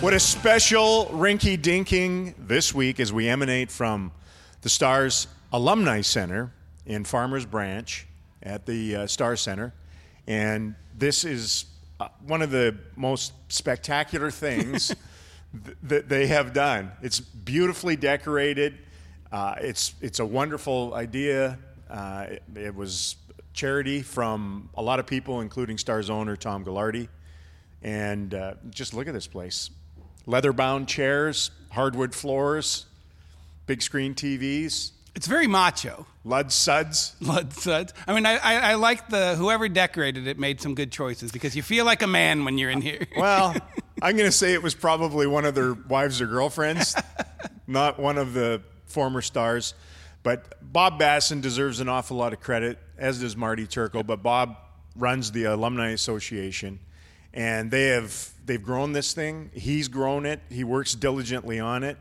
What a special rinky-dinking this week as we emanate from the STARS Alumni Center in Farmers Branch at the STARS Center. And this is one of the most spectacular things that they have done. It's beautifully decorated. It's a wonderful idea. It was charity from a lot of people, including STARS owner Tom Gilardi. And just look at this place. Leather-bound chairs, hardwood floors, big screen TVs. It's very macho. Lud suds. I mean, I like whoever decorated it made some good choices because you feel like a man when you're in here. Well, I'm going to say it was probably one of their wives or girlfriends, not one of the former stars. But Bob Bassin deserves an awful lot of credit, as does Marty Turco. But Bob runs the Alumni Association, and they've grown this thing. He's grown it. He works diligently on it,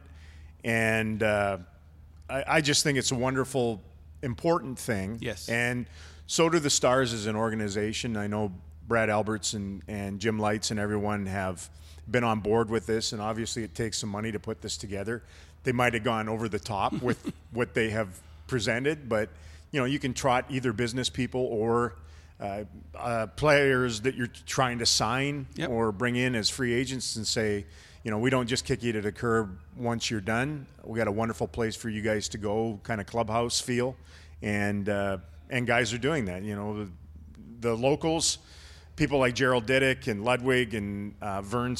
and I just think it's a wonderful, important thing. Yes. And so do the Stars as an organization. I know Brad Alberts and Jim Lights and everyone have been on board with this, and obviously it takes some money to put this together. They might have gone over the top with what they have presented, but you can trot either business people or players that you're trying to sign yep. or bring in as free agents and say, we don't just kick you to the curb once you're done. We got a wonderful place for you guys to go, kind of clubhouse feel, and guys are doing that. The locals, people like Gerald Diddick and Ludwig and Vern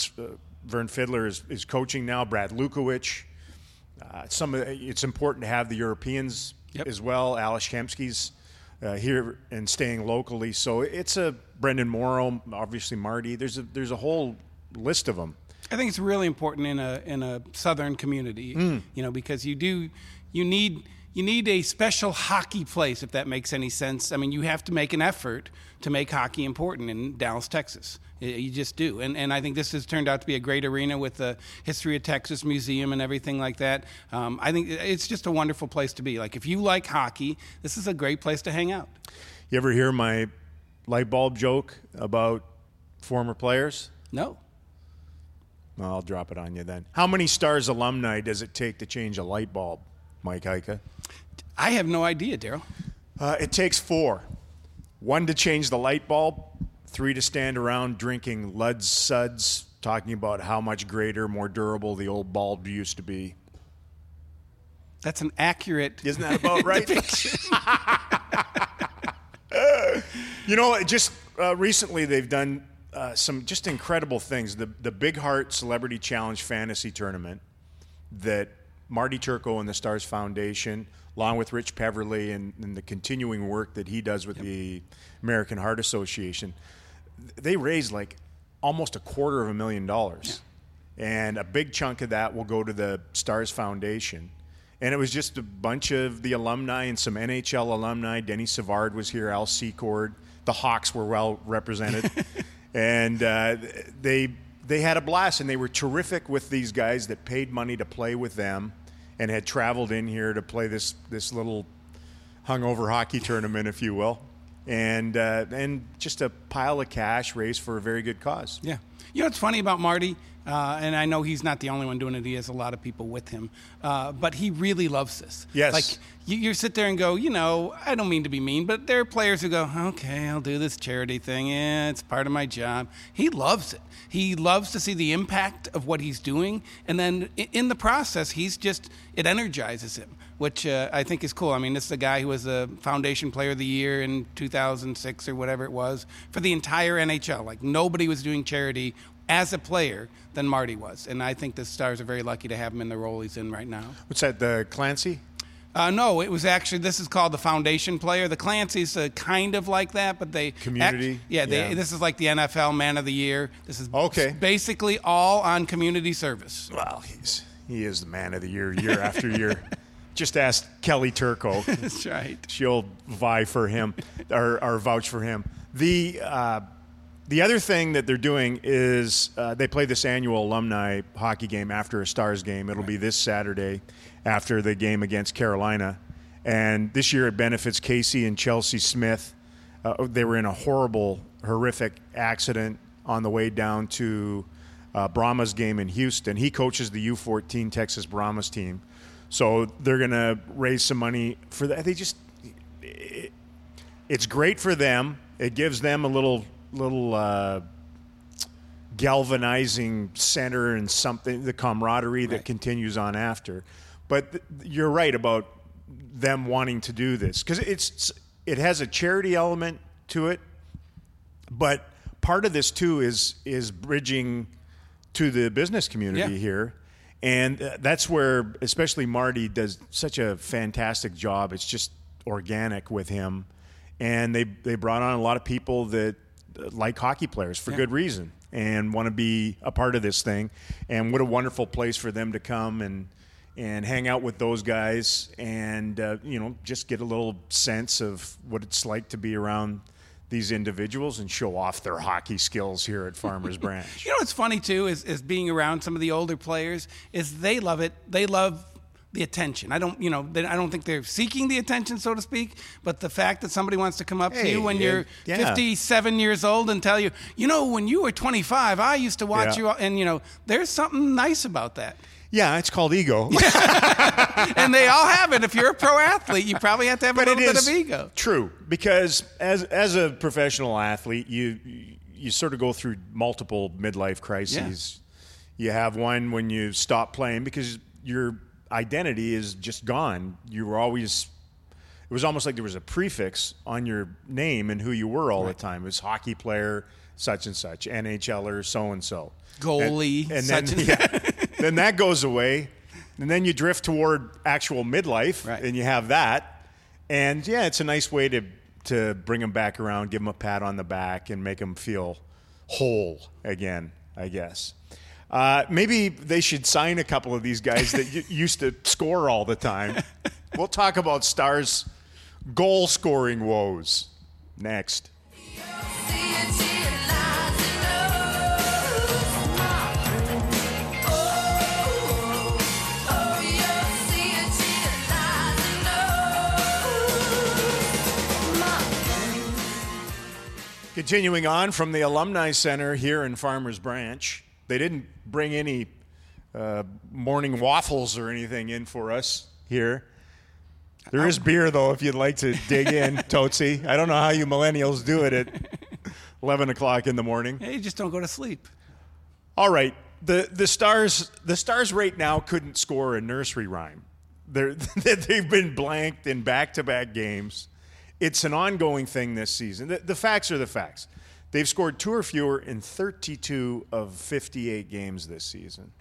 Fiddler is coaching now. Brad Lukowicz. It's important to have the Europeans yep. as well. Alish Kemsky's here and staying locally, so it's a Brendan Morrow, obviously Marty. There's a whole list of them. I think it's really important in a southern community, because you need a special hockey place, if that makes any sense. I mean, you have to make an effort to make hockey important in Dallas, Texas. You just do. And I think this has turned out to be a great arena with the History of Texas Museum and everything like that. I think it's just a wonderful place to be. Like, if you like hockey, this is a great place to hang out. You ever hear my light bulb joke about former players? No. Well, I'll drop it on you then. How many STARS alumni does it take to change a light bulb, Mike Heika? I have no idea, Darryl. It takes 4. 1 to change the light bulb, 3 to stand around drinking Lud Suds, talking about how much greater, more durable the old bulb used to be. That's an accurate Isn't that about right? depiction. Just recently they've done some just incredible things. The Big Heart Celebrity Challenge Fantasy Tournament that Marty Turco and the Stars Foundation, along with Rich Peverly and the continuing work that he does with yep. the American Heart Association, they raised like almost $250,000. Yeah. And a big chunk of that will go to the Stars Foundation. And it was just a bunch of the alumni and some NHL alumni. Denny Savard was here, Al Secord. The Hawks were well represented. And they had a blast, and they were terrific with these guys that paid money to play with them and had traveled in here to play this little hungover hockey tournament, if you will, and just a pile of cash raised for a very good cause. Yeah. You know what's funny about Marty? And I know he's not the only one doing it. He has a lot of people with him. But he really loves this. Yes. Like, you sit there and go, I don't mean to be mean, but there are players who go, okay, I'll do this charity thing. Yeah, it's part of my job. He loves it. He loves to see the impact of what he's doing. And then in the process, it energizes him, which I think is cool. I mean, this is a guy who was a Foundation Player of the Year in 2006 or whatever it was for the entire NHL. Like, nobody was doing charity as a player than Marty was. And I think the Stars are very lucky to have him in the role he's in right now. What's that, the Clancy? No, it was actually, this is called the Foundation Player. The Clancy's kind of like that, but they... Community? This is like the NFL Man of the Year. This is basically all on community service. Well, he is the Man of the Year after year. Just ask Kelly Turco. That's right. She'll vie for him, or vouch for him. The other thing that they're doing is they play this annual alumni hockey game after a Stars game. It'll be this Saturday after the game against Carolina. And this year it benefits Casey and Chelsea Smith. They were in a horrific accident on the way down to Brahma's game in Houston. He coaches the U14 Texas Brahma's team. So they're going to raise some money for that. They just it's great for them. It gives them a little galvanizing center and something, the camaraderie that continues on after. But you're right about them wanting to do this because it has a charity element to it. But part of this too is bridging to the business community here. And that's where, especially Marty, does such a fantastic job. It's just organic with him. And they brought on a lot of people that like hockey players for good reason and want to be a part of this thing. And what a wonderful place for them to come and hang out with those guys and, just get a little sense of what it's like to be around these individuals and show off their hockey skills here at Farmers Branch. You know what's funny, too, is being around some of the older players is they love it. They love the attention. I don't think they're seeking the attention, so to speak, but the fact that somebody wants to come up to you when you're 57 years old and tell you, when you were 25, I used to watch you, and, there's something nice about that. Yeah, it's called ego. And they all have it. If you're a pro athlete, you probably have to have a little bit of ego. True, because as a professional athlete, you sort of go through multiple midlife crises. Yeah. You have one when you stop playing because your identity is just gone. You were always – it was almost like there was a prefix on your name and who you were all the time. It was hockey player, such and such, NHLer, so-and-so. Goalie, and such and such. Then that goes away, and then you drift toward actual midlife, and you have that. And, it's a nice way to bring them back around, give them a pat on the back, and make them feel whole again, I guess. Maybe they should sign a couple of these guys that used to score all the time. We'll talk about Stars' goal-scoring woes next. Continuing on from the Alumni Center here in Farmers Branch, they didn't bring any morning waffles or anything in for us here. There is beer, though, if you'd like to dig in, Tootsie. I don't know how you millennials do it at 11 o'clock in the morning. Yeah, you just don't go to sleep. All right. The Stars right now couldn't score a nursery rhyme. They've been blanked in back-to-back games. It's an ongoing thing this season. The facts are the facts. They've scored two or fewer in 32 of 58 games this season.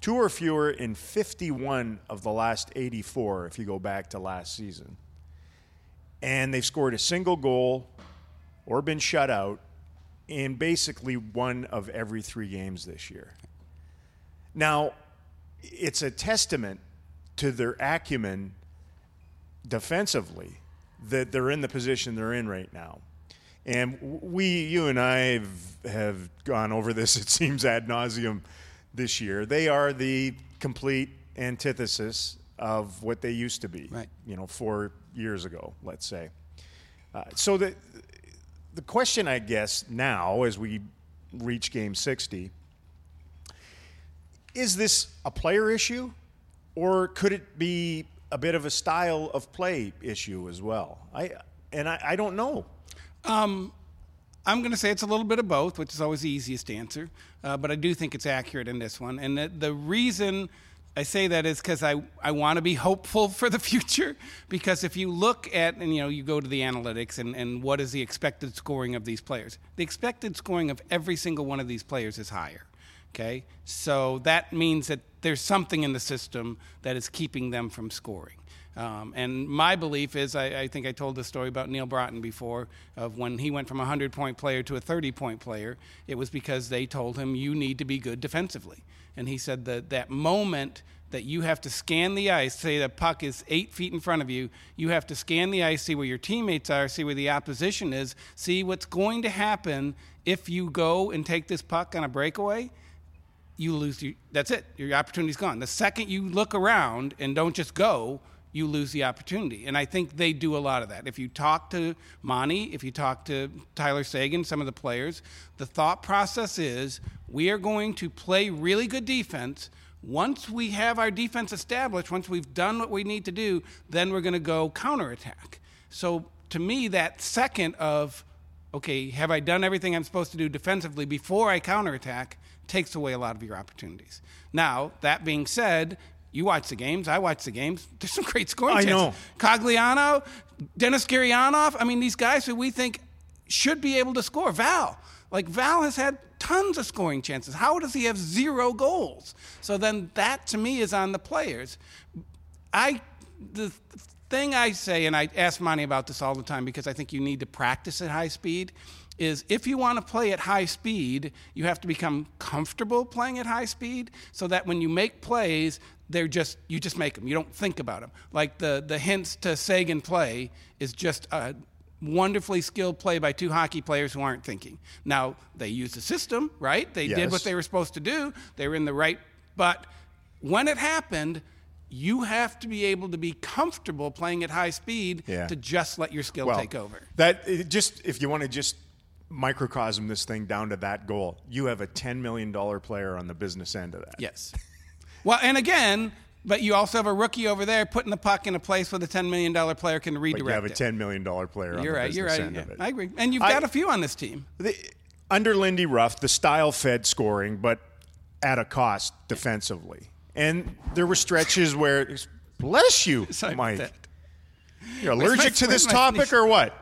Two or fewer in 51 of the last 84 if you go back to last season. And they've scored a single goal or been shut out in basically one of every three games this year. Now, it's a testament to their acumen defensively that they're in the position they're in right now. And you and I have gone over this, it seems, ad nauseum this year. They are the complete antithesis of what they used to be, 4 years ago, let's say. So the question, I guess, now as we reach Game 60, is this a player issue or could it be a bit of a style of play issue as well? I don't know. I'm going to say it's a little bit of both, which is always the easiest answer. But I do think it's accurate in this one. And the reason I say that is because I want to be hopeful for the future. Because if you look at, you go to the analytics and what is the expected scoring of these players? The expected scoring of every single one of these players is higher. Okay, so that means that there's something in the system that is keeping them from scoring. And my belief is, I think I told this story about Neil Broughton before, of when he went from a 100-point player to a 30-point player, it was because they told him, you need to be good defensively. And he said that moment that you have to scan the ice, say the puck is 8 feet in front of you, you have to scan the ice, see where your teammates are, see where the opposition is, see what's going to happen if you go and take this puck on a breakaway. You lose, that's it. Your opportunity's gone. The second you look around and don't just go, you lose the opportunity. And I think they do a lot of that. If you talk to Monty, if you talk to Tyler Sagan, some of the players, the thought process is we are going to play really good defense. Once we have our defense established, once we've done what we need to do, then we're going to go counterattack. So to me, that second of, okay, have I done everything I'm supposed to do defensively before I counterattack, takes away a lot of your opportunities. Now, that being said, you watch the games. I watch the games. There's some great scoring chances. I know. Cogliano, Dennis Gurianov. I mean, these guys who we think should be able to score. Val. Like, Val has had tons of scoring chances. How does he have zero goals? So then that, to me, is on the players. The thing I say, and I ask Monty about this all the time because I think you need to practice at high speed, is if you want to play at high speed, you have to become comfortable playing at high speed so that when you make plays, they're just, you just make them. You don't think about them. Like the hints to Sagan play is just a wonderfully skilled play by two hockey players who aren't thinking. Now, they used the system, right? They did what they were supposed to do. They were in the right. But when it happened, you have to be able to be comfortable playing at high speed to just let your skill take over. That just, if you want to just microcosm this thing down to that goal, you have a $10 million player on the business end of that. Yes. Well, and again, but you also have a rookie over there putting the puck in a place where the $10 million player can redirect it. You have a $10 million player on the business end of it. I agree. And you've got a few on this team. Under Lindy Ruff, the style fed scoring, but at a cost defensively. And there were stretches where, bless you, Mike. You're allergic to this topic or what?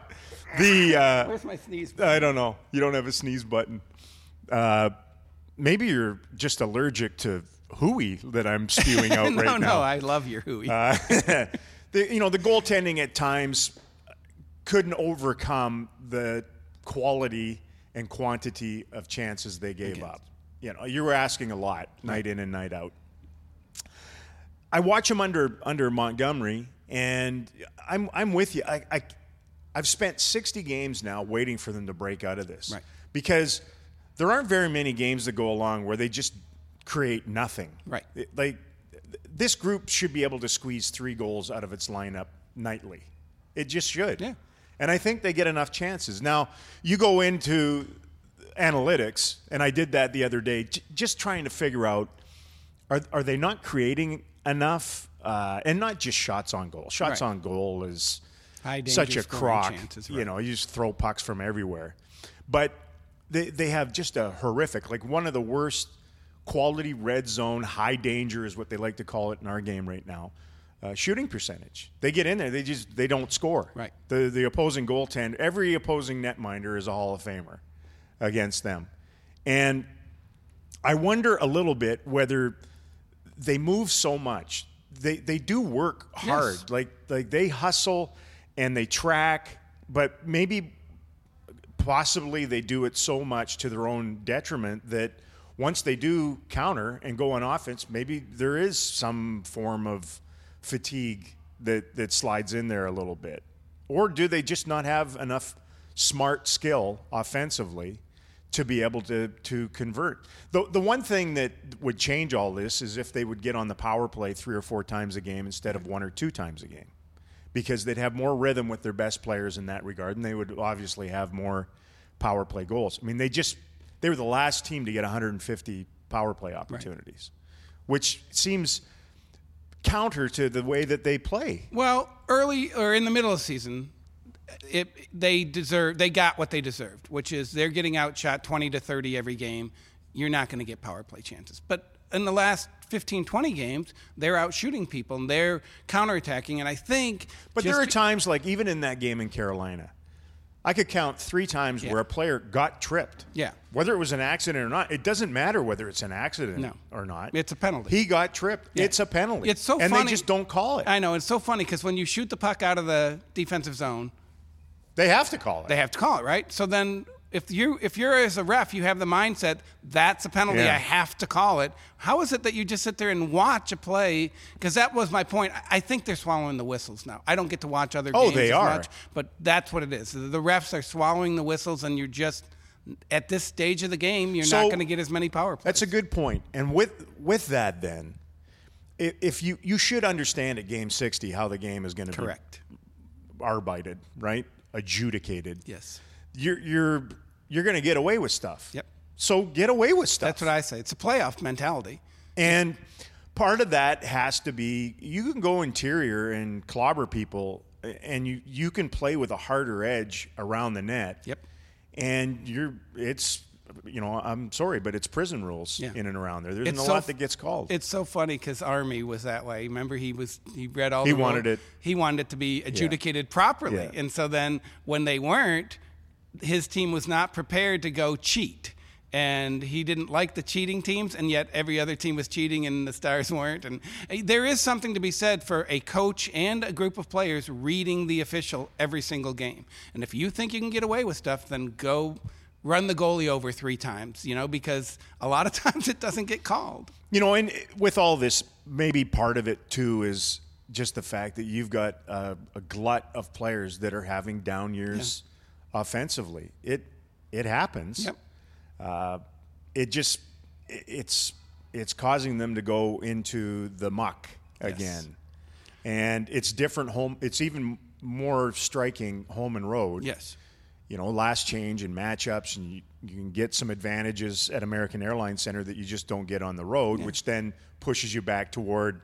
Where's my sneeze button? I don't know. You don't have a sneeze button. Maybe you're just allergic to hooey that I'm spewing out right now. No, I love your hooey. The goaltending at times couldn't overcome the quality and quantity of chances they gave up. You were asking a lot, night in and night out. I watch him under Montgomery, and I'm with you. I've spent 60 games now waiting for them to break out of this. Right. Because there aren't very many games that go along where they just create nothing. Right. Like, this group should be able to squeeze 3 goals out of its lineup nightly. It just should. Yeah. And I think they get enough chances. Now, you go into analytics, and I did that the other day, just trying to figure out, are they not creating enough? And not just shots on goal. Shots on goal is such a crock. Chances, right. You just throw pucks from everywhere. But they have just a horrific, like one of the worst quality red zone, high danger is what they like to call it in our game right now, shooting percentage. They get in there, they don't score. Right. The opposing goaltender, every opposing netminder is a Hall of Famer against them. And I wonder a little bit whether they move so much. They do work hard. Yes. Like they hustle and they track, but maybe possibly they do it so much to their own detriment that once they do counter and go on offense, maybe there is some form of fatigue that slides in there a little bit. Or do they just not have enough smart skill offensively to be able to convert? The one thing that would change all this is if they would get on the power play 3 or 4 times a game instead of 1 or 2 times a game, because they'd have more rhythm with their best players in that regard, and they would obviously have more power play goals. I mean, they were the last team to get 150 power play opportunities, which seems counter to the way that they play. Well, early or in the middle of the season, they got what they deserved, which is they're getting outshot 20 to 30 every game. You're not going to get power play chances. But in the last 15, 20 games, they're out shooting people and they're counterattacking. And I think – but there are times, like even in that game in Carolina, I could count 3 times where a player got tripped. Yeah. Whether it was an accident or not. It doesn't matter whether it's an accident or not. It's a penalty. He got tripped. Yeah. It's a penalty. It's so funny. And they just don't call it. I know. It's so funny because when you shoot the puck out of the defensive zone, they have to call it. They have to call it, right? So then if you're as a ref, you have the mindset, that's a penalty. Yeah. I have to call it. How is it that you just sit there and watch a play? Because that was my point. I think they're swallowing the whistles now. I don't get to watch other games as much, but that's what it is. The refs are swallowing the whistles, and you're just at this stage of the game, you're not going to get as many power plays. That's a good point. And with that, then if you should understand at game 60 how the game is going to be arbited, right? Adjudicated. Yes. You're going to get away with stuff. Yep. So get away with stuff. That's what I say. It's a playoff mentality. And part of that has to be, you can go interior and clobber people, and you can play with a harder edge around the net. Yep. And I'm sorry, but it's prison rules in and around there. There's a lot that gets called. It's so funny because Army was that way. Remember, he wanted it to be adjudicated properly. Yeah. And so then when they weren't, his team was not prepared to go cheat. And he didn't like the cheating teams, and yet every other team was cheating and the Stars weren't. And there is something to be said for a coach and a group of players reading the official every single game. And if you think you can get away with stuff, then go run the goalie over 3 times, because a lot of times it doesn't get called. And with all this, maybe part of it too is just the fact that you've got a glut of players that are having down years offensively. It happens. Yep. It's causing them to go into the muck again, and it's different home. It's even more striking home and road. Yes, last change and matchups, and you can get some advantages at American Airlines Center that you just don't get on the road, which then pushes you back toward: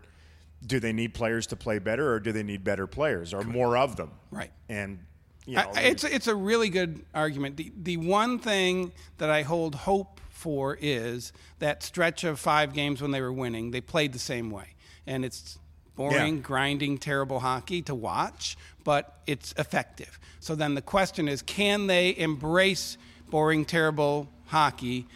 do they need players to play better, or do they need better players, or more of them? Right, and. It's a really good argument. The one thing that I hold hope for is that stretch of 5 games when they were winning, they played the same way. And it's boring, grinding, terrible hockey to watch, but it's effective. So then the question is, can they embrace boring, terrible hockey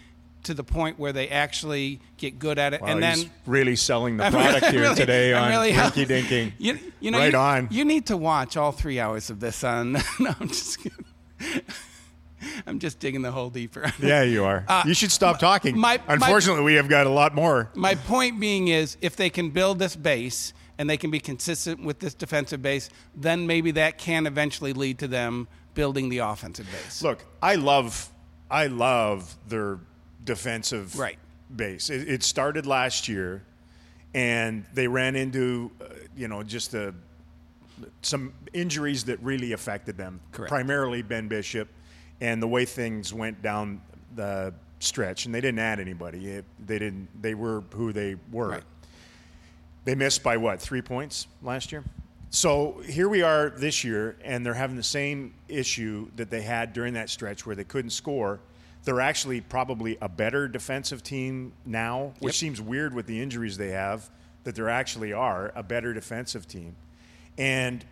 to the point where they actually get good at it? Wow, and then he's really selling the product today on rinky-dinking. You need to watch all 3 hours of this on... No, I'm just kidding. I'm just digging the hole deeper. Yeah, you are. You should stop talking. Unfortunately, we have got a lot more. My point being is, if they can build this base and they can be consistent with this defensive base, then maybe that can eventually lead to them building the offensive base. Look, I love their... defensive base. It started last year, and they ran into, just some injuries that really affected them. Correct. Primarily Ben Bishop, and the way things went down the stretch, and they didn't add anybody. They were who they were. Right. They missed by 3 points last year. So here we are this year, and they're having the same issue that they had during that stretch where they couldn't score. They're actually probably a better defensive team now, which seems weird with the injuries they have, that they actually are a better defensive team. And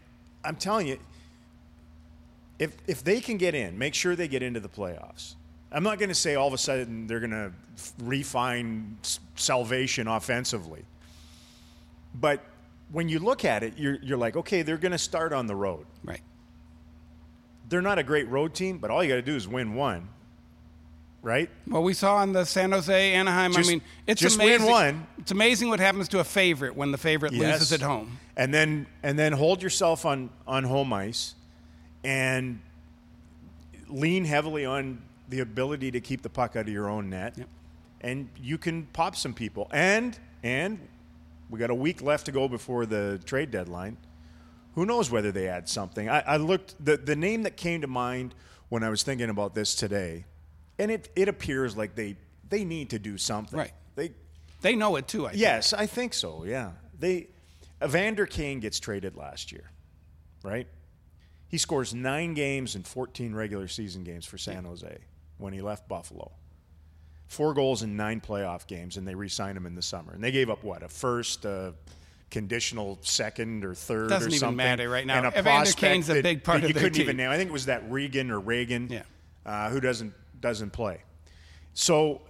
I'm telling you, if they can get in, make sure they get into the playoffs. I'm not going to say all of a sudden they're going to refine salvation offensively. But when you look at it, you're like, okay, they're going to start on the road. Right. They're not a great road team, but all you got to do is win one. Right? Well, we saw in the San Jose, Anaheim. It's just amazing. Win one. It's amazing what happens to a favorite when the favorite loses at home. And then hold yourself on home ice and lean heavily on the ability to keep the puck out of your own net. Yep. And you can pop some people. And we got a week left to go before the trade deadline. Who knows whether they add something? I looked, the name that came to mind when I was thinking about this today. And it appears like they need to do something. Right. They know it too, I think. Yes, I think so, yeah. Evander Kane gets traded last year, right? He scores 9 games and 14 regular season games for San Jose when he left Buffalo. 4 goals in 9 playoff games, and they re-signed him in the summer. And they gave up, a first, conditional second or third or something. Doesn't even matter right now. And Evander Kane's a big part of their team. You couldn't even name. I think it was that Reagan, who doesn't play. So,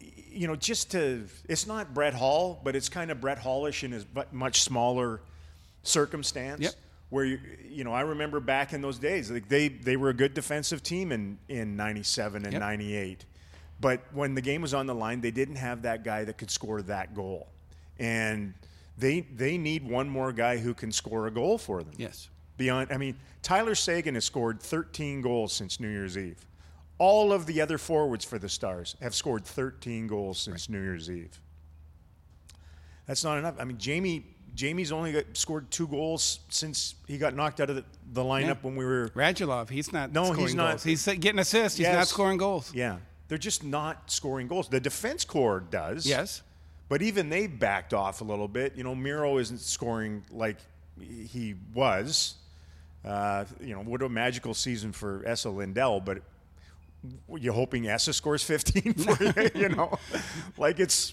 it's not Brett Hall, but it's kind of Brett Hallish in his much smaller circumstance. Yep. Where, I remember back in those days, like they were a good defensive team in 97 and 98. But when the game was on the line, they didn't have that guy that could score that goal. And they need one more guy who can score a goal for them. Yes. Tyler Sagan has scored 13 goals since New Year's Eve. All of the other forwards for the Stars have scored 13 goals since New Year's Eve. that's not enough. I mean, Jamie's only scored 2 goals since he got knocked out of the lineup when we were... Radulov, he's not scoring he's not. Goals. He's getting assists. He's not scoring goals. Yeah. They're just not scoring goals. The defense corps does. Yes. But even they backed off a little bit. You know, Miro isn't scoring like he was. You know, what a magical season for Essa Lindell, but you're hoping Essa scores 15 for you, you know? Like it's...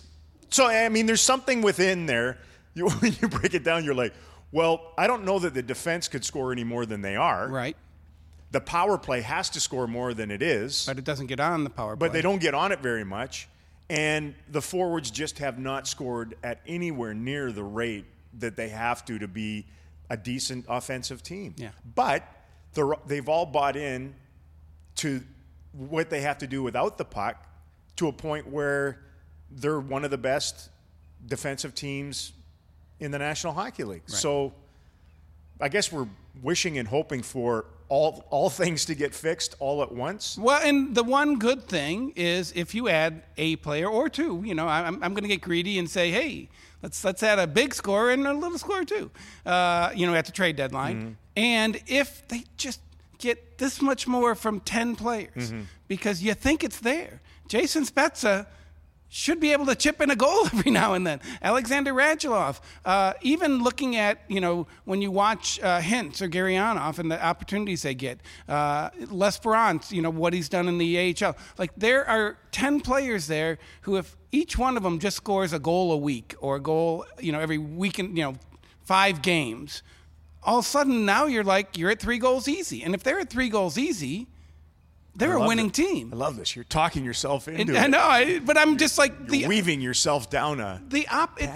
So, I mean, there's something within there. When you break it down, you're like, well, I don't know that the defense could score any more than they are. Right. The power play has to score more than it is. But it doesn't get on the power play. But they don't get on it very much. And the forwards just have not scored at anywhere near the rate that they have to be a decent offensive team. Yeah. But they've all bought in to what they have to do without the puck to a point where they're one of the best defensive teams in the National Hockey League. Right. So I guess we're wishing and hoping for all things to get fixed all at once. Well, and the one good thing is if you add a player or two, you know, I'm going to get greedy and say, hey, let's add a big scorer and a little scorer too, you know, at the trade deadline. Mm-hmm. And if they just get this much more from 10 players, mm-hmm. because you think it's there. Jason Spezza should be able to chip in a goal every now and then. Alexander Radulov, even looking at, you know, when you watch Hintz or Garyanov and the opportunities they get, Lesperance, you know, what he's done in the AHL. Like, there are 10 players there who, if each one of them just scores a goal a week or a goal, you know, every weekend, you know, 5 games, all of a sudden now you're like, you're at 3 goals easy. And if they're at 3 goals easy, they're a winning team. I love this. You're talking yourself into it. I know, but I'm just like... You're weaving yourself down a... It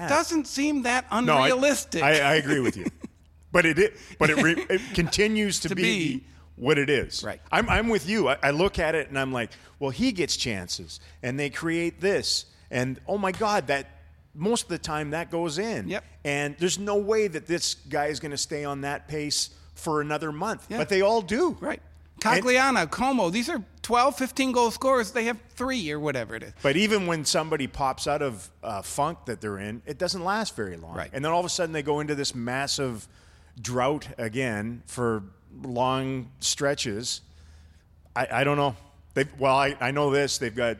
doesn't seem that unrealistic. No, I agree with you. But it continues to be what it is. Right. I'm with you. I look at it and I'm like, well, he gets chances and they create this. And, oh, my God, that most of the time that goes in. Yep. And there's no way that this guy is going to stay on that pace for another month. Yeah. But they all do. Right. Cagliana, Como, these are 12, 15-goal scorers. They have 3 or whatever it is. But even when somebody pops out of funk that they're in, it doesn't last very long. Right. And then all of a sudden they go into this massive drought again for long stretches. I don't know. I know this. They've got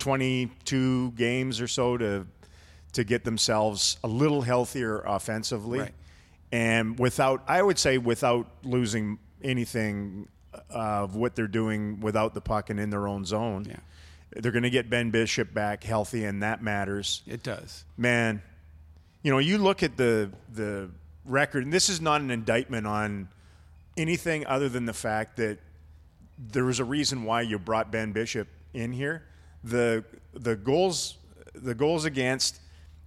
22 games or so to get themselves a little healthier offensively. Right. And without losing anything of what they're doing without the puck and in their own zone. Yeah. They're going to get Ben Bishop back healthy, and that matters. It does. Man, you know, you look at the record, and this is not an indictment on anything other than the fact that there was a reason why you brought Ben Bishop in here. The goals against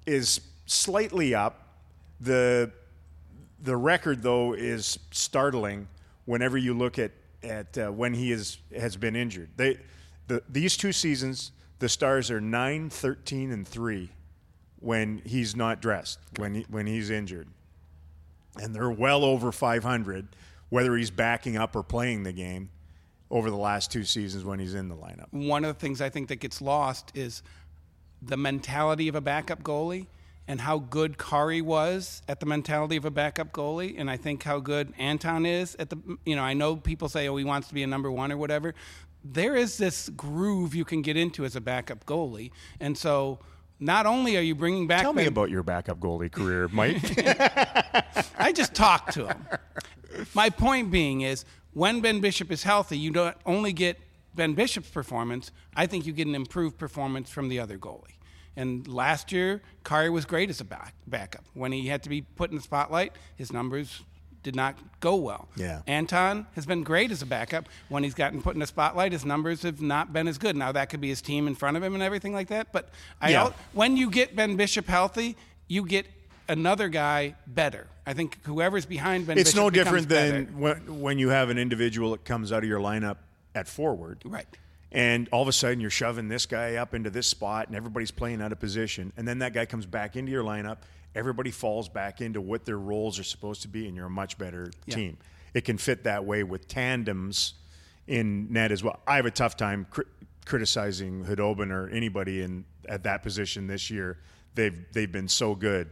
is slightly up. The record, though, is startling. Whenever you look at when he has been injured, these 2 seasons the Stars are 9-13-3 when he's not dressed, when he's injured, and they're well over 500, whether he's backing up or playing the game, over the last 2 seasons when he's in the lineup. One of the things I think that gets lost is the mentality of a backup goalie. And how good Kari was at the mentality of a backup goalie, and I think how good Anton is at the, you know, I know people say, oh, he wants to be a number one or whatever. There is this groove you can get into as a backup goalie, and so not only are you bringing back... Tell me about your backup goalie career, Mike. I just talked to him. My point being is, when Ben Bishop is healthy, you don't only get Ben Bishop's performance, I think you get an improved performance from the other goalie. And last year, Kari was great as a backup. When he had to be put in the spotlight, his numbers did not go well. Yeah. Anton has been great as a backup. When he's gotten put in the spotlight, his numbers have not been as good. Now, that could be his team in front of him and everything like that. But when you get Ben Bishop healthy, you get another guy better. I think whoever's behind Ben Bishop becomes better. It's no different than when you have an individual that comes out of your lineup at forward. Right. And all of a sudden, you're shoving this guy up into this spot, and everybody's playing out of position. And then that guy comes back into your lineup. Everybody falls back into what their roles are supposed to be, and you're a much better team. It can fit that way with tandems in net as well. I have a tough time criticizing Hudobin or anybody at that position this year they've been so good.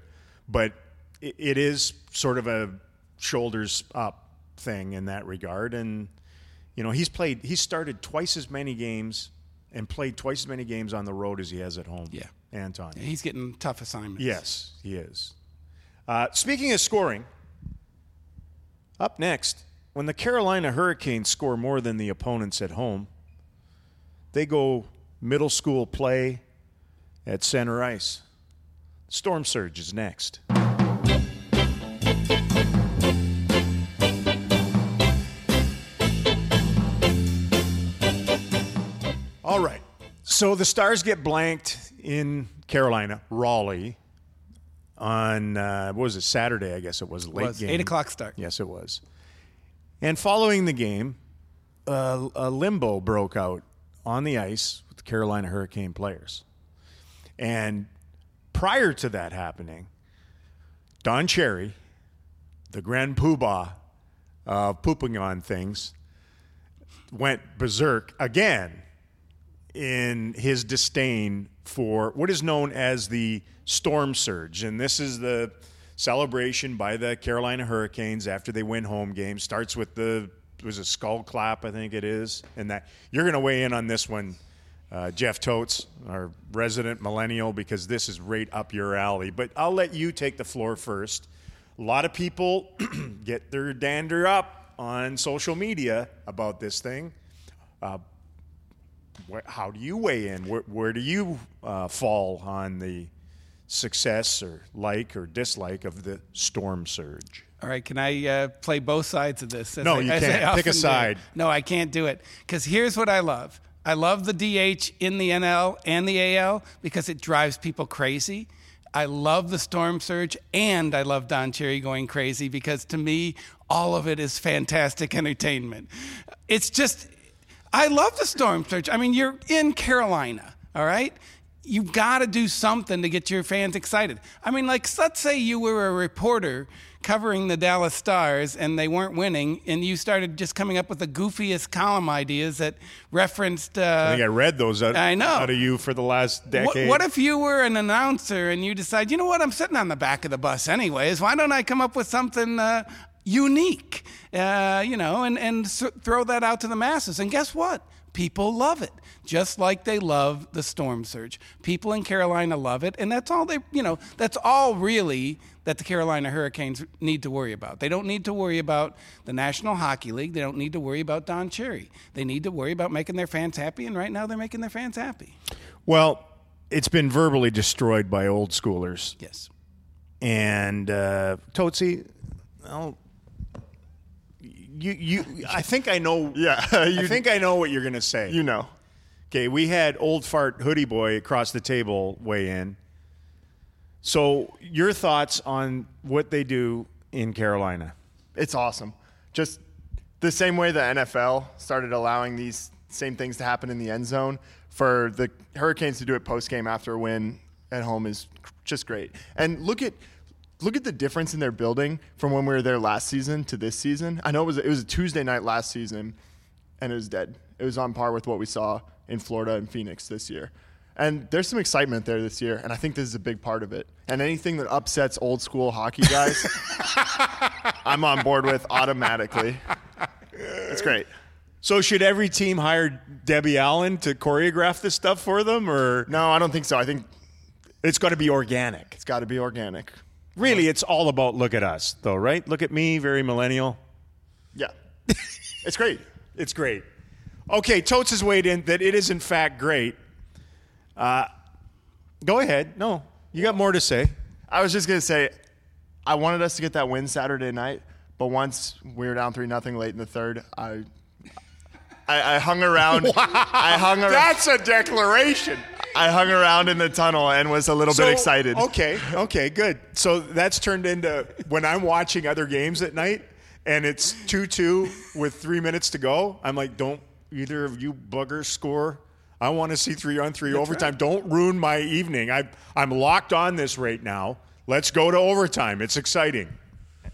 But it is sort of a shoulders up thing in that regard. And, you know, he started twice as many games and played twice as many games on the road as he has at home. Yeah. Anton. Yeah, he's getting tough assignments. Yes, he is. Speaking of scoring, up next, when the Carolina Hurricanes score more than the opponents at home, they go middle school play at center ice. Storm Surge is next. All right. So the Stars get blanked in Carolina, Raleigh, on, Saturday, I guess it was. Late game. 8 o'clock start. Yes, it was. And following the game, a limbo broke out on the ice with the Carolina Hurricane players. And prior to that happening, Don Cherry, the grand poobah of pooping on things, went berserk again in his disdain for what is known as the Storm Surge. And this is the celebration by the Carolina Hurricanes after they win home games. Starts with it was a skull clap, I think it is. And that you're going to weigh in on this one, Jeff Totes, our resident millennial, because this is right up your alley. But I'll let you take the floor first. A lot of people get their dander up on social media about this thing. How do you weigh in? Where do you fall on the success or like or dislike of the Storm Surge? All right, can I play both sides of this? No, you can't. Pick a side. No, I can't do it, because here's what I love. I love the DH in the NL and the AL because it drives people crazy. I love the Storm Surge, and I love Don Cherry going crazy because, to me, all of it is fantastic entertainment. It's just... I love the Storm Surge. I mean, you're in Carolina, all right? You've got to do something to get your fans excited. I mean, like, let's say you were a reporter covering the Dallas Stars and they weren't winning, and you started just coming up with the goofiest column ideas that referenced... I think I read those out of you for the last decade. What if you were an announcer and you decide, you know what, I'm sitting on the back of the bus anyways. Why don't I come up with something... unique, throw that out to the masses. And guess what? People love it, just like they love the Storm Surge. People in Carolina love it, and that's all that the Carolina Hurricanes need to worry about. They don't need to worry about the National Hockey League. They don't need to worry about Don Cherry. They need to worry about making their fans happy, and right now they're making their fans happy. Well, it's been verbally destroyed by old schoolers. Yes. And Tootsie, well... I think I know. Yeah, I think I know what you're gonna say. You know. Okay, we had old fart hoodie boy across the table weigh in. So your thoughts on what they do in Carolina? It's awesome. Just the same way the NFL started allowing these same things to happen in the end zone, for the Hurricanes to do it post game after a win at home is just great. And look at the difference in their building from when we were there last season to this season. I know it was a Tuesday night last season, and it was dead. It was on par with what we saw in Florida and Phoenix this year. And there's some excitement there this year, and I think this is a big part of it. And anything that upsets old school hockey guys, I'm on board with automatically. It's great. So should every team hire Debbie Allen to choreograph this stuff for them? Or no, I don't think so. I think it's got to be organic. It's got to be organic. Really, it's all about look at us, though, right? Look at me, very millennial. Yeah. It's great. It's great. Okay, Totes has weighed in that it is, in fact, great. Go ahead. No, you got more to say. I was just going to say, I wanted us to get that win Saturday night, but once we were down 3-0 late in the third, I hung around. Wow. That's a declaration. I hung around in the tunnel and was a little bit excited. Okay, good. So that's turned into when I'm watching other games at night and it's 2-2 with 3 minutes to go, I'm like, don't either of you buggers score. I want to see 3-on-3 overtime. Right. Don't ruin my evening. I'm locked on this right now. Let's go to overtime. It's exciting.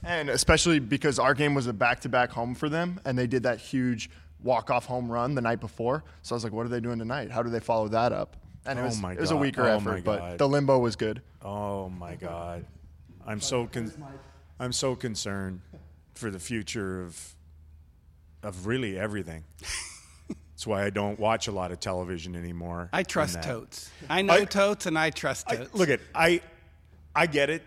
And especially because our game was a back-to-back home for them, and they did that huge walk-off home run the night before. So I was like, what are they doing tonight? How do they follow that up? And it was a weaker effort, but the limbo was good. Oh my God, I'm so concerned for the future of really everything. That's why I don't watch a lot of television anymore. I trust totes. I know totes, and I trust totes. I get it,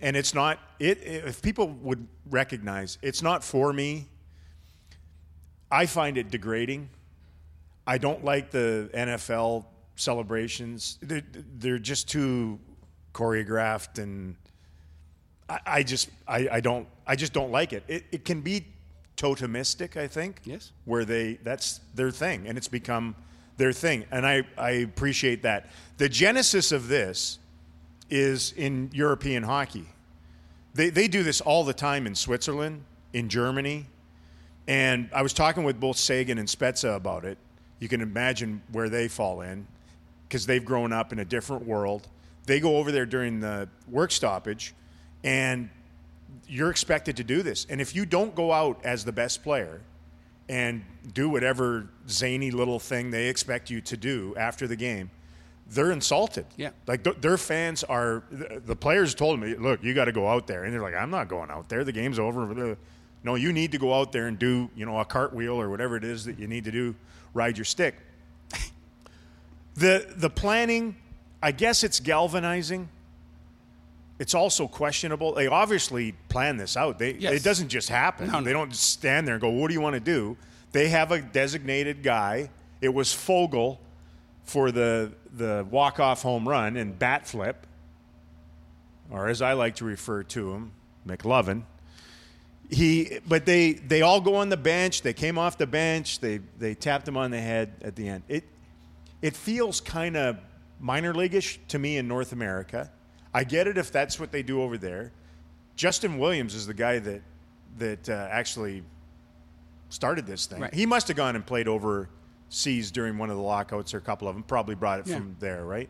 and it's not it. If people would recognize, it's not for me. I find it degrading. I don't like the NFL celebrations. They're just too choreographed, and I just don't like it. It can be totemistic, I think. Yes. Where that's their thing, and it's become their thing, and I appreciate that. The genesis of this is in European hockey. They do this all the time in Switzerland, in Germany, and I was talking with both Sagan and Spezza about it. You can imagine where they fall in, because they've grown up in a different world. They go over there during the work stoppage, and you're expected to do this. And if you don't go out as the best player and do whatever zany little thing they expect you to do after the game, they're insulted. Yeah. Like, their fans are – the players told me, look, you got to go out there. And they're like, I'm not going out there. The game's over. No, you need to go out there and do, a cartwheel or whatever it is that you need to do. Ride your stick. The planning, I guess it's galvanizing. It's also questionable. They obviously plan this out. It doesn't just happen. No. They don't just stand there and go, what do you want to do? They have a designated guy. It was Fogle for the walk-off home run and bat flip, or as I like to refer to him, McLovin. But they all go on the bench. They came off the bench. They tapped him on the head at the end. It feels kind of minor league-ish to me in North America. I get it if that's what they do over there. Justin Williams is the guy that actually started this thing. Right. He must have gone and played overseas during one of the lockouts or a couple of them. Probably brought it from there, right?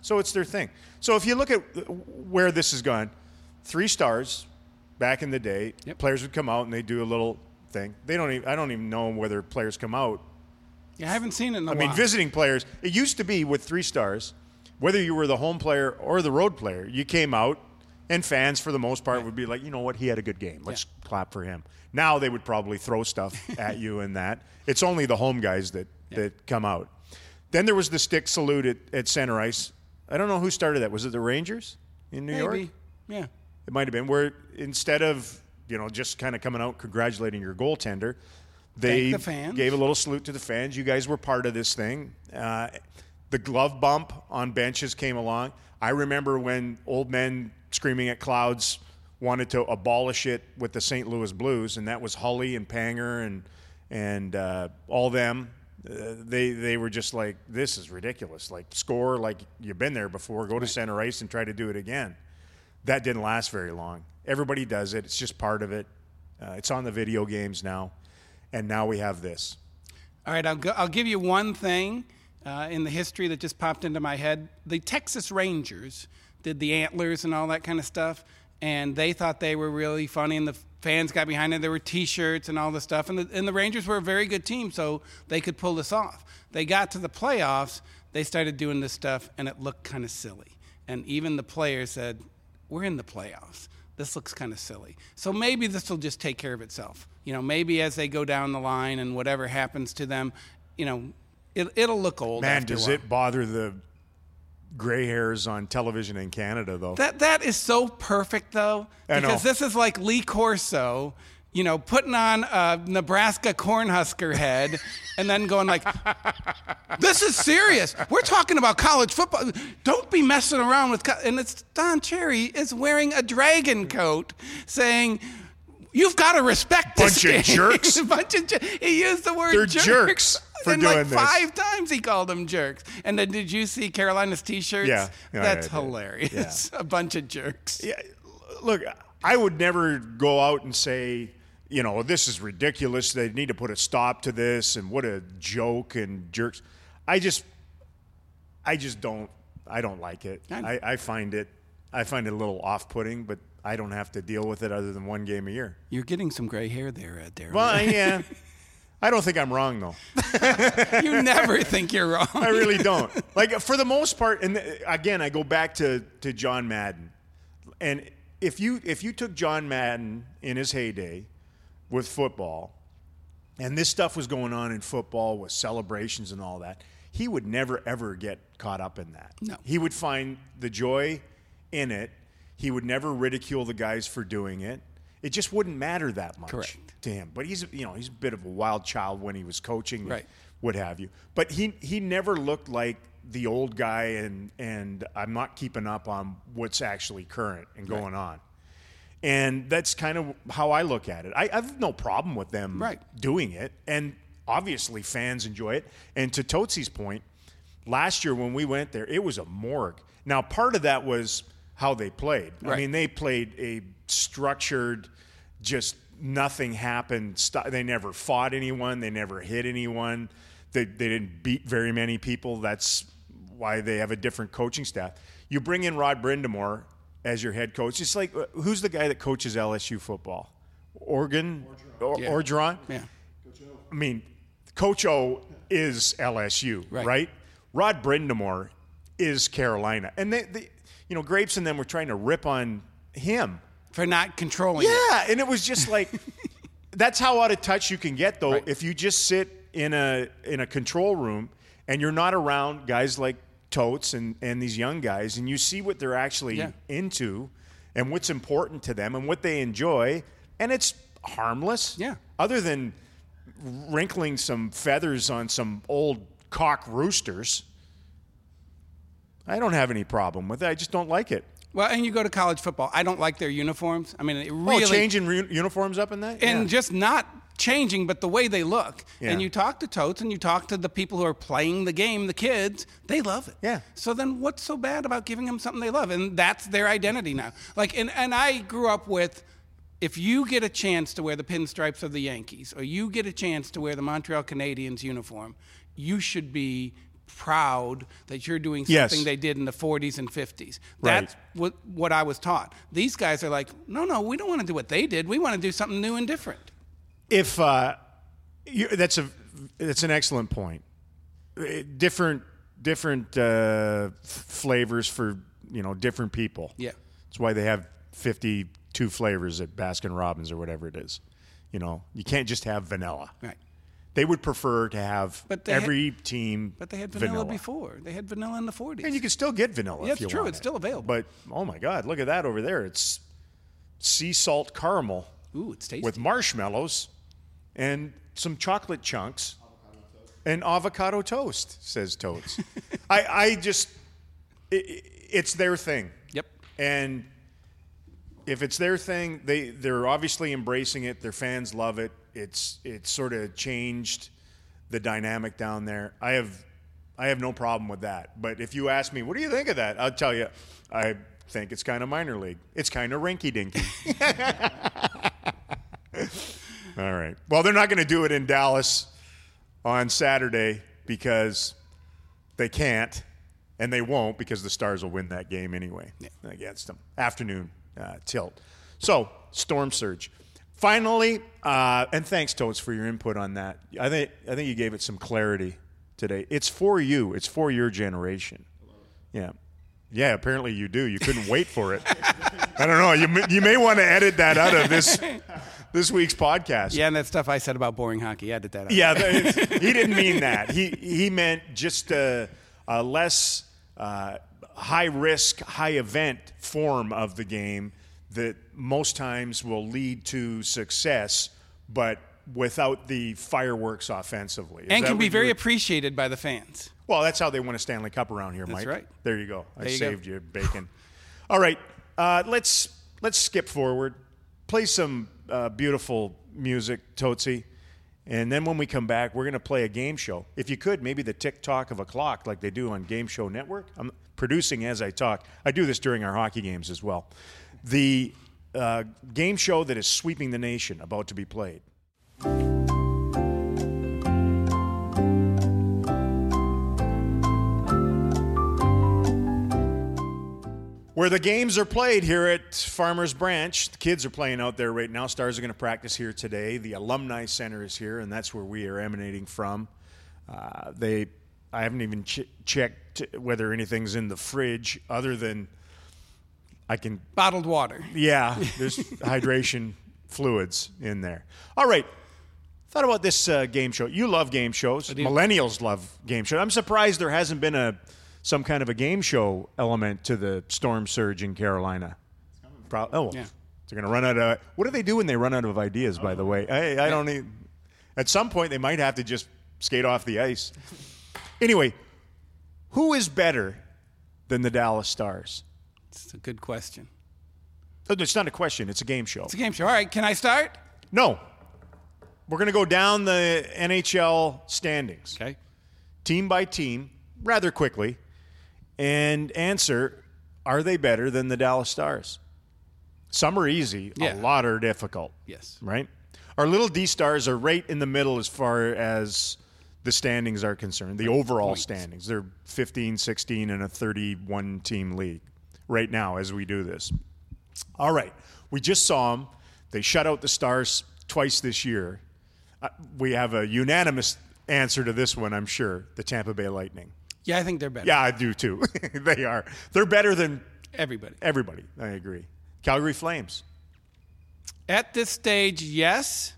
So it's their thing. So if you look at where this has gone, 3 stars. Back in the day, Players would come out and they do a little thing. I don't even know whether players come out. Yeah, I haven't seen it in a while. I mean, visiting players. It used to be with 3 stars, whether you were the home player or the road player, you came out, and fans for the most part would be like, you know what, he had a good game. Let's clap for him. Now they would probably throw stuff at you and that. It's only the home guys that come out. Then there was the stick salute at center ice. I don't know who started that. Was it the Rangers in New York? Maybe, yeah. It might have been where instead of, just kind of coming out congratulating your goaltender, they gave a little salute to the fans. You guys were part of this thing. The glove bump on benches came along. I remember when old men screaming at clouds wanted to abolish it with the St. Louis Blues, and that was Hulley and Panger and all them. They were just like, this is ridiculous. Like, score like you've been there before. Go to center ice and try to do it again. That didn't last very long. Everybody does it. It's just part of it. It's on the video games now. And now we have this. All right, I'll give you one thing in the history that just popped into my head. The Texas Rangers did the antlers and all that kind of stuff, and they thought they were really funny, and the fans got behind it. There were T-shirts and all this stuff, and the Rangers were a very good team, so they could pull this off. They got to the playoffs. They started doing this stuff, and it looked kind of silly. And even the players said, we're in the playoffs. This looks kind of silly. So maybe this will just take care of itself. Maybe as they go down the line and whatever happens to them, it'll look old. Man, does it bother the gray hairs on television in Canada, though? That is so perfect, though, because this is like Lee Corso, putting on a Nebraska Cornhusker head and then going like, this is serious. We're talking about college football. Don't be messing around with – and it's Don Cherry is wearing a dragon coat saying, you've got to respect this bunch game. Of jerks. He used the word jerks. They're jerks for doing this. 5 times he called them jerks. And then did you see Carolina's T-shirts? Yeah. That's hilarious. Yeah. A bunch of jerks. Yeah. Look, I would never go out and say – this is ridiculous. They need to put a stop to this, and what a joke and jerks. I don't like it. I find it a little off-putting, but I don't have to deal with it other than one game a year. You're getting some gray hair there, Darryl. Well, yeah. I don't think I'm wrong, though. You never think you're wrong. I really don't. Like, for the most part, and again, I go back to John Madden. And if you took John Madden in his heyday with football, and this stuff was going on in football with celebrations and all that, he would never, ever get caught up in that. No. He would find the joy in it. He would never ridicule the guys for doing it. It just wouldn't matter that much to him. But he's a bit of a wild child when he was coaching, and what have you. But he never looked like the old guy, and I'm not keeping up on what's actually current and going on. And that's kind of how I look at it. I have no problem with them doing it. And obviously fans enjoy it. And to Totsi's point, last year when we went there, it was a morgue. Now, part of that was how they played. Right. I mean, they played a structured, just nothing happened. They never fought anyone. They never hit anyone. They didn't beat very many people. That's why they have a different coaching staff. You bring in Rod Brindamore as your head coach. It's like, who's the guy that coaches LSU football? Orgeron? Yeah. I mean, Coach O is LSU, right? Rod Brindamore is Carolina. And they Grapes and them were trying to rip on him for not controlling it. Yeah, and it was just like, that's how out of touch you can get, though, if you just sit in a control room and you're not around guys like Totes and these young guys, and you see what they're actually into and what's important to them and what they enjoy, and it's harmless. Yeah. Other than wrinkling some feathers on some old cock roosters, I don't have any problem with it. I just don't like it. Well, and you go to college football. I don't like their uniforms. I mean, it really... Oh, changing uniforms up in that? And just not changing, but the way they look. Yeah. And you talk to Totes and you talk to the people who are playing the game, the kids, they love it. Yeah. So then what's so bad about giving them something they love? And that's their identity now. Like, and I grew up with... If you get a chance to wear the pinstripes of the Yankees, or you get a chance to wear the Montreal Canadiens uniform, you should be proud that you're doing something they did in the 40s and 50s. That's what I was taught. These guys are like, no, we don't want to do what they did. We want to do something new and different. If that's an excellent point. Different flavors for different people. Yeah, that's why they have 52 flavors at Baskin-Robbins or whatever it is. You can't just have vanilla. Right. They would prefer to have every team. But they had vanilla before. They had vanilla in the 40s. And you can still get vanilla if you want. That's true. It's still available. But, oh, my God, look at that over there. It's sea salt caramel. Ooh, it's tasty. With marshmallows and some chocolate chunks. Avocado toast, says Totes. I just – it's their thing. Yep. And – if it's their thing, they're obviously embracing it. Their fans love it. It's sort of changed the dynamic down there. I have no problem with that. But if you ask me, what do you think of that? I'll tell you, I think it's kind of minor league. It's kind of rinky-dinky. All right. Well, they're not going to do it in Dallas on Saturday because they can't, and they won't because the Stars will win that game anyway against them. Afternoon. Tilt. So, Storm Surge. Finally, and thanks, Totes, for your input on that. I think you gave it some clarity today. It's for you. It's for your generation. Yeah. Yeah, apparently you do. You couldn't wait for it. I don't know. You may want to edit that out of this week's podcast. Yeah, and that stuff I said about boring hockey, edit that out. Yeah, he didn't mean that. He meant just a less... high-risk, high-event form of the game that most times will lead to success, but without the fireworks offensively. And can be very appreciated by the fans. Well, that's how they won a Stanley Cup around here, Mike. That's right. There you go. I saved you bacon. All right, let's skip forward. Play some beautiful music, Totsi. And then when we come back, we're going to play a game show. If you could, maybe the tick-tock of a clock like they do on Game Show Network. I'm producing as I talk. I do this during our hockey games as well. The game show that is sweeping the nation, about to be played. where the games are played here at Farmers Branch. The kids are playing out there right now. Stars are going to practice here today. The Alumni Center is here, and that's where we are emanating from. I haven't even checked whether anything's in the fridge other than I can... Bottled water. Yeah, there's hydration fluids in there. All right. Thought about this game show. You love game shows. Millennials love game shows. I'm surprised there hasn't been some kind of a game show element to the Storm Surge in Carolina. They're going to run out of... What do they do when they run out of ideas, by the way? I don't even... At some point, they might have to just skate off the ice. Anyway, who is better than the Dallas Stars? It's a good question. It's not a question. It's a game show. It's a game show. All right. Can I start? No. We're going to go down the NHL standings. Okay. Team by team, rather quickly, and answer, are they better than the Dallas Stars? Some are easy. Yeah. A lot are difficult. Yes. Right? Our little D-Stars are right in the middle as far as the standings are concerned, the overall points. Standings. They're 15, 16, and a 31-team league right now as we do this. All right. We just saw them. They shut out the Stars twice this year. We have a unanimous answer to this one, I'm sure, the Tampa Bay Lightning. Yeah, I think they're better. Yeah, I do too. They are. They're better than everybody. Everybody. I agree. Calgary Flames. At this stage, yes.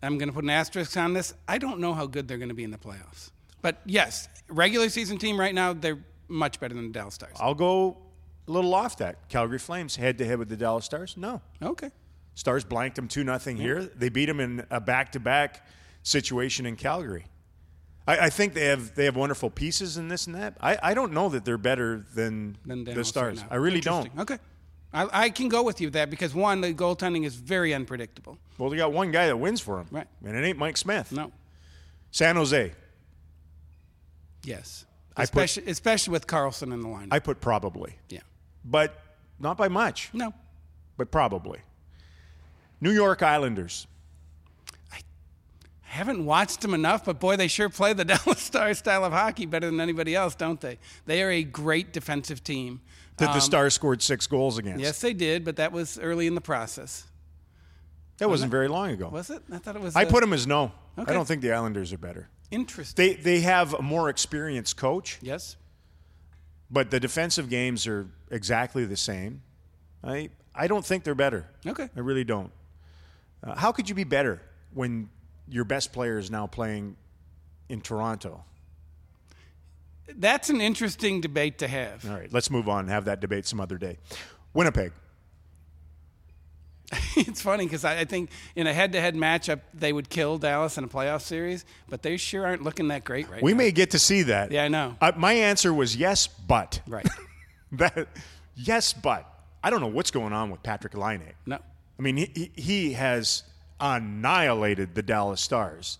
I'm going to put an asterisk on this. I don't know how good they're going to be in the playoffs. But, yes, regular season team right now, they're much better than the Dallas Stars. I'll go a little off that. Calgary Flames head-to-head with the Dallas Stars? No. Okay. Stars blanked them 2-0 here. They beat them in a back-to-back situation in Calgary. I think they have wonderful pieces in this and that. I don't know that they're better than the Stars. Right, I really don't. Okay. I can go with you that because, one, the goaltending is very unpredictable. Well, they got one guy that wins for them. Right. And it ain't Mike Smith. No. San Jose. Yes. Especially with Carlson in the lineup. I put probably. Yeah. But not by much. No. But probably. New York Islanders. I haven't watched them enough, but, boy, they sure play the Dallas Stars style of hockey better than anybody else, don't they? They are a great defensive team. That the Stars scored 6 goals against. Yes, they did, but that was early in the process. That wasn't very long ago. Was it? I thought it was. I put them as no. Okay. I don't think the Islanders are better. Interesting. They have a more experienced coach. Yes. But the defensive games are exactly the same. I don't think they're better. Okay. I really don't. How could you be better when your best player is now playing in Toronto? That's an interesting debate to have. All right, let's move on and have that debate some other day. Winnipeg. It's funny because I think in a head-to-head matchup, they would kill Dallas in a playoff series, but they sure aren't looking that great right now. We may get to see that. Yeah, I know. My answer was yes, but. Right. Yes, but. I don't know what's going on with Patrick Laine. No. I mean, he has annihilated the Dallas Stars.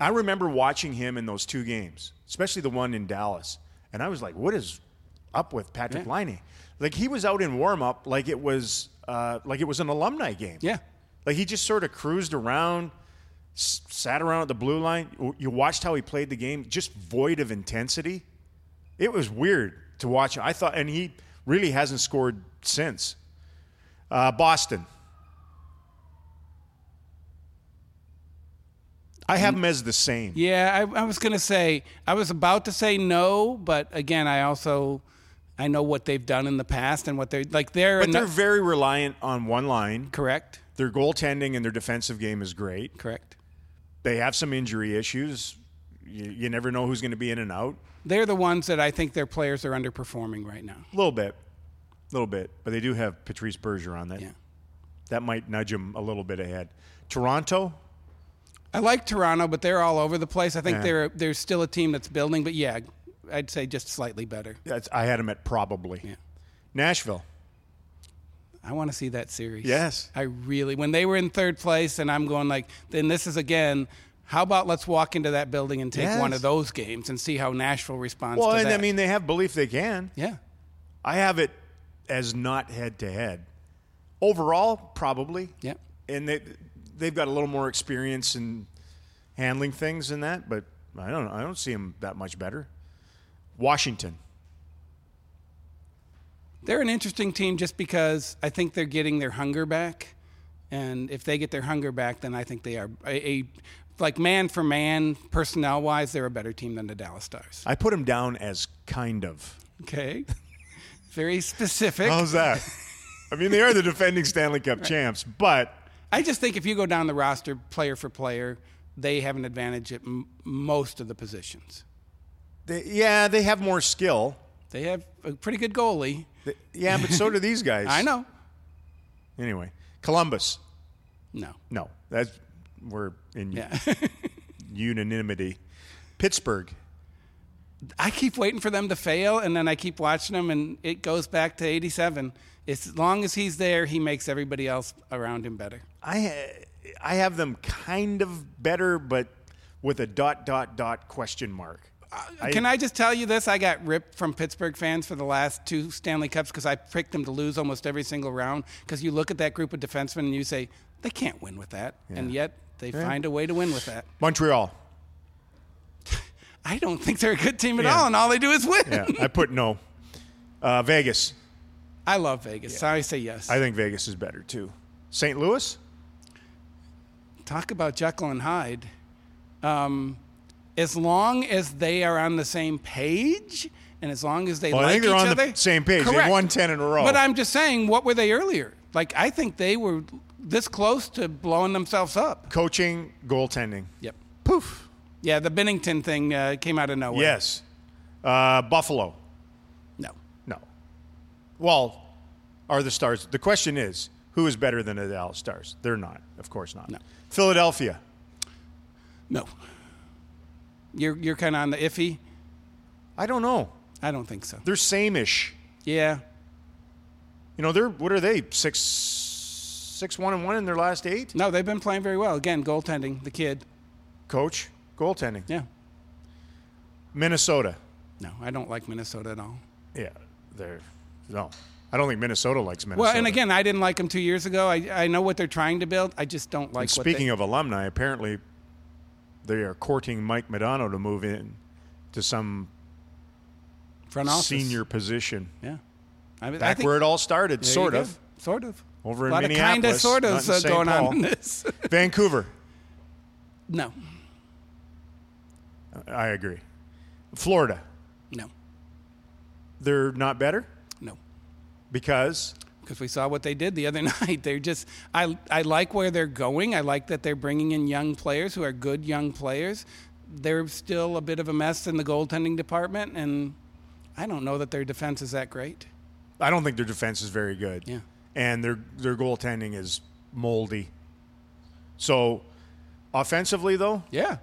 I remember watching him in those 2 games, especially the one in Dallas. And I was like, what is up with Patrick Laine? Like, he was out in warm-up like it was an alumni game. Yeah. Like, he just sort of cruised around, sat around at the blue line. You watched how he played the game, just void of intensity. It was weird to watch. I thought, and he really hasn't scored since. Boston. I have them as the same. Yeah, I was going to say, I was about to say no, but again, I know what they've done in the past and what they're like. They're very reliant on one line. Correct. Their goaltending and their defensive game is great. Correct. They have some injury issues. You never know who's going to be in and out. They're the ones that I think their players are underperforming right now. A little bit, but they do have Patrice Bergeron. That might nudge them a little bit ahead. Toronto. I like Toronto, but they're all over the place. I think they're still a team that's building, but yeah, I'd say just slightly better. I had them at probably. Yeah. Nashville. I want to see that series. Yes. I really – when they were in third place and I'm going like, then this is again, how about let's walk into that building and take one of those games and see how Nashville responds to that. Well, and I mean, they have belief they can. Yeah. I have it as not head-to-head. Overall, probably. Yeah. And They've got a little more experience in handling things than that, but I don't see them that much better. Washington. They're an interesting team just because I think they're getting their hunger back. And if they get their hunger back, then I think they are like man for man, personnel wise, they're a better team than the Dallas Stars. I put them down as kind of. Okay. Very specific. How's that? I mean, they are the defending Stanley Cup champs, but I just think if you go down the roster player for player, they have an advantage at most of the positions. They have more skill. They have a pretty good goalie. Yeah, but so do these guys. I know. Anyway, Columbus. No. That's we're in unanimity. Pittsburgh. I keep waiting for them to fail, and then I keep watching them, and it goes back to 87. As long as he's there, he makes everybody else around him better. I have them kind of better, but with a ... question mark. Can I just tell you this? I got ripped from Pittsburgh fans for the last two Stanley Cups because I picked them to lose almost every single round because you look at that group of defensemen and you say, they can't win with that, and yet they find a way to win with that. Montreal. I don't think they're a good team at all, and all they do is win. Yeah, I put no. Vegas. I love Vegas, so I say yes. I think Vegas is better, too. St. Louis? Talk about Jekyll and Hyde. As long as they are on the same page, and as long as they like each other. I think they're on the same page. Correct. They won 10 in a row. But I'm just saying, what were they earlier? Like, I think they were this close to blowing themselves up. Coaching, goaltending. Yep. Poof. Yeah, the Binnington thing came out of nowhere. Yes. Buffalo. No. Well, are the Stars? The question is, who is better than the Dallas Stars? They're not. Of course not. No. Philadelphia. No. You're kind of on the iffy. I don't know. I don't think so. They're same-ish. Yeah. You know, what are they, 6-1-1 in their last 8? No, they've been playing very well. Again, goaltending, the kid. Coach, goaltending. Yeah. Minnesota. No, I don't like Minnesota at all. Yeah, no. I don't think Minnesota likes Minnesota. Well, and again, I didn't like them 2 years ago. I know what they're trying to build. I just don't like what they... Speaking of alumni, apparently they are courting Mike Modano to move in to some front office senior position. Yeah. I mean, I think where it all started, sort of. Sort of. Over in Minneapolis. A lot of kind of going on in this. Vancouver. No. I agree. Florida. No. They're not better? No. Because we saw what they did the other night. They're just – I like where they're going. I like that they're bringing in young players who are good young players. They're still a bit of a mess in the goaltending department, and I don't know that their defense is that great. I don't think their defense is very good. Yeah. And their goaltending is moldy. So, offensively, though? Yeah.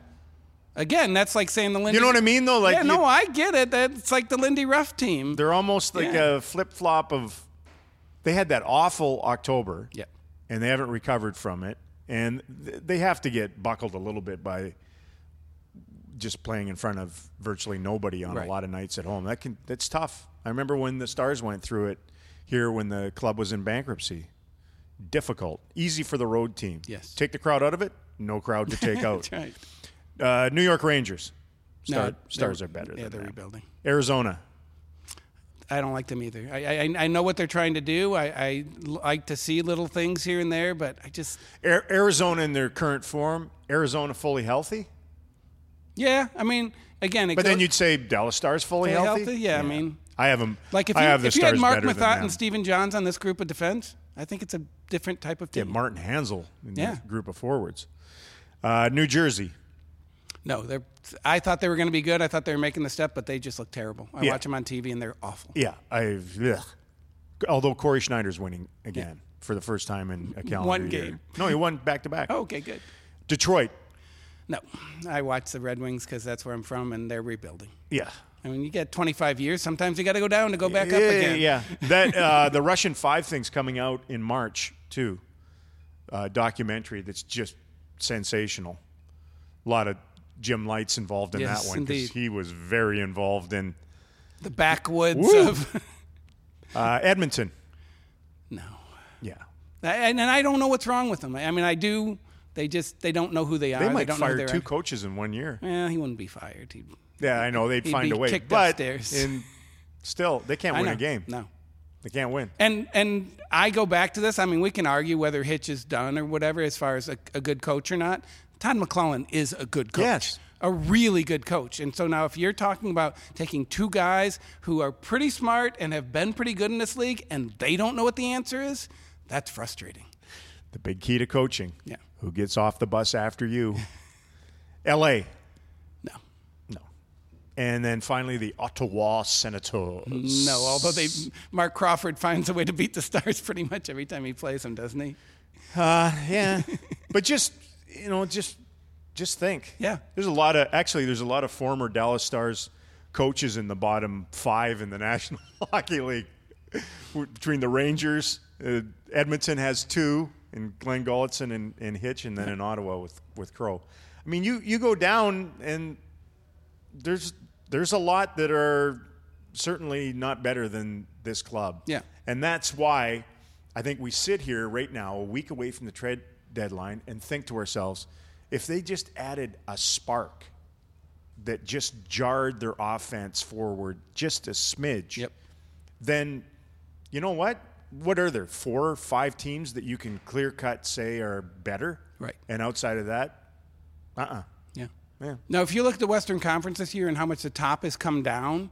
Again, that's like saying the Lindy... You know what I mean, though? Like I get it. It's like the Lindy Ruff team. They're almost like a flip-flop of... They had that awful October, and they haven't recovered from it. And they have to get buckled a little bit by just playing in front of virtually nobody on a lot of nights at home. That's tough. I remember when the Stars went through it here when the club was in bankruptcy. Difficult. Easy for the road team. Yes. Take the crowd out of it, no crowd to take out. That's right. New York Rangers. Stars are better than that. Yeah, they're rebuilding. Arizona. I don't like them either. I know what they're trying to do. I like to see little things here and there, but I just... Arizona in their current form, Arizona fully healthy? Yeah, I mean, again... But then you'd say Dallas Stars fully healthy? Yeah, I mean... I have them. Like if you had Mark Methot and Stephen Johns on this group of defense, I think it's a different type of team. Yeah, Martin Hansel in this group of forwards. New Jersey. No, I thought they were going to be good. I thought they were making the step, but they just look terrible. I watch them on TV, and they're awful. Yeah. Although Corey Schneider's winning again for the first time in a calendar one year. Game. No, he won back-to-back. Oh, okay, good. Detroit. No. I watch the Red Wings because that's where I'm from, and they're rebuilding. Yeah. I mean, you get 25 years. Sometimes you got to go down to go back up again. Yeah, that the Russian Five thing's coming out in March, too. A documentary that's just sensational. A lot of... Jim Lights involved in that one because he was very involved in the backwoods of Edmonton. No. Yeah. And I don't know what's wrong with them. I mean, I do. They don't know who they are. They might fire two coaches in 1 year. Yeah, he wouldn't be fired. I know. They'd find a way. But still, they can't win a game. No. They can't win. And I go back to this. I mean, we can argue whether Hitch is done or whatever as far as a good coach or not. Todd McClellan is a good coach. Yes. A really good coach. And so now if you're talking about taking two guys who are pretty smart and have been pretty good in this league and they don't know what the answer is, that's frustrating. The big key to coaching. Yeah. Who gets off the bus after you? L.A. No. And then finally the Ottawa Senators. No, although Mark Crawford finds a way to beat the Stars pretty much every time he plays them, doesn't he? Yeah. But just think. Yeah. There's a lot of former Dallas Stars coaches in the bottom five in the National Hockey League. Between the Rangers, Edmonton has two, and Glenn Gulletson and Hitch, and then in Ottawa with Crow. I mean, you go down, and there's a lot that are certainly not better than this club. Yeah. And that's why I think we sit here right now, a week away from the trade deadline, and think to ourselves, if they just added a spark that just jarred their offense forward just a smidge, yep, then you know what? What are there, 4 or 5 teams that you can clear-cut say are better? Right. And outside of that, Yeah. Now, if you look at the Western Conference this year and how much the top has come down,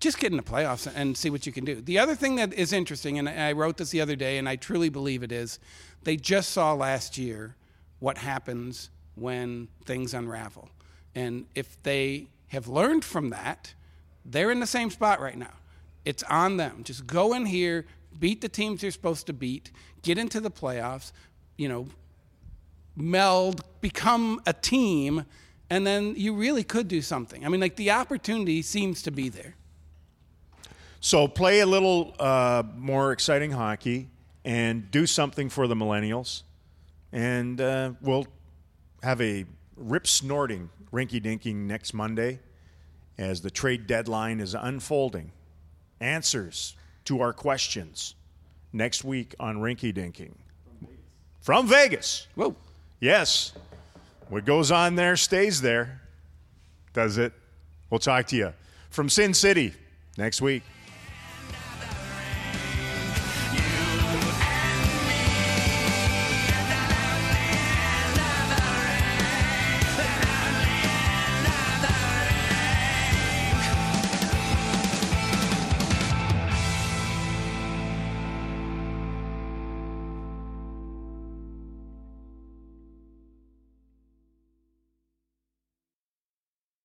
just get in the playoffs and see what you can do. The other thing that is interesting, and I wrote this the other day, and I truly believe it is, they just saw last year what happens when things unravel. And if they have learned from that, they're in the same spot right now. It's on them. Just go in here, beat the teams you're supposed to beat, get into the playoffs, meld, become a team, and then you really could do something. I mean, the opportunity seems to be there. So play a little more exciting hockey and do something for the millennials. And we'll have a rip-snorting rinky-dinking next Monday as the trade deadline is unfolding. Answers to our questions next week on Rinky-Dinking. From Vegas. Whoa. Yes. What goes on there stays there. Does it? We'll talk to you from Sin City next week.